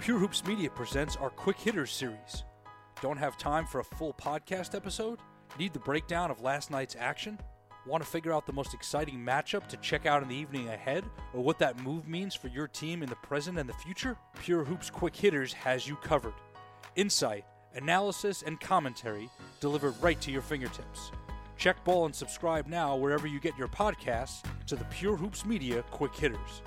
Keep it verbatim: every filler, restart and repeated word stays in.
Pure Hoops Media presents our Quick Hitters series. Don't have time for a full podcast episode? Need the breakdown of last night's action? Want to figure out the most exciting matchup to check out in the evening ahead, or what that move means for your team in the present and the future? Pure Hoops Quick Hitters has you covered. Insight, analysis, and commentary delivered right to your fingertips. Check ball and subscribe now wherever you get your podcasts to the Pure Hoops Media Quick Hitters.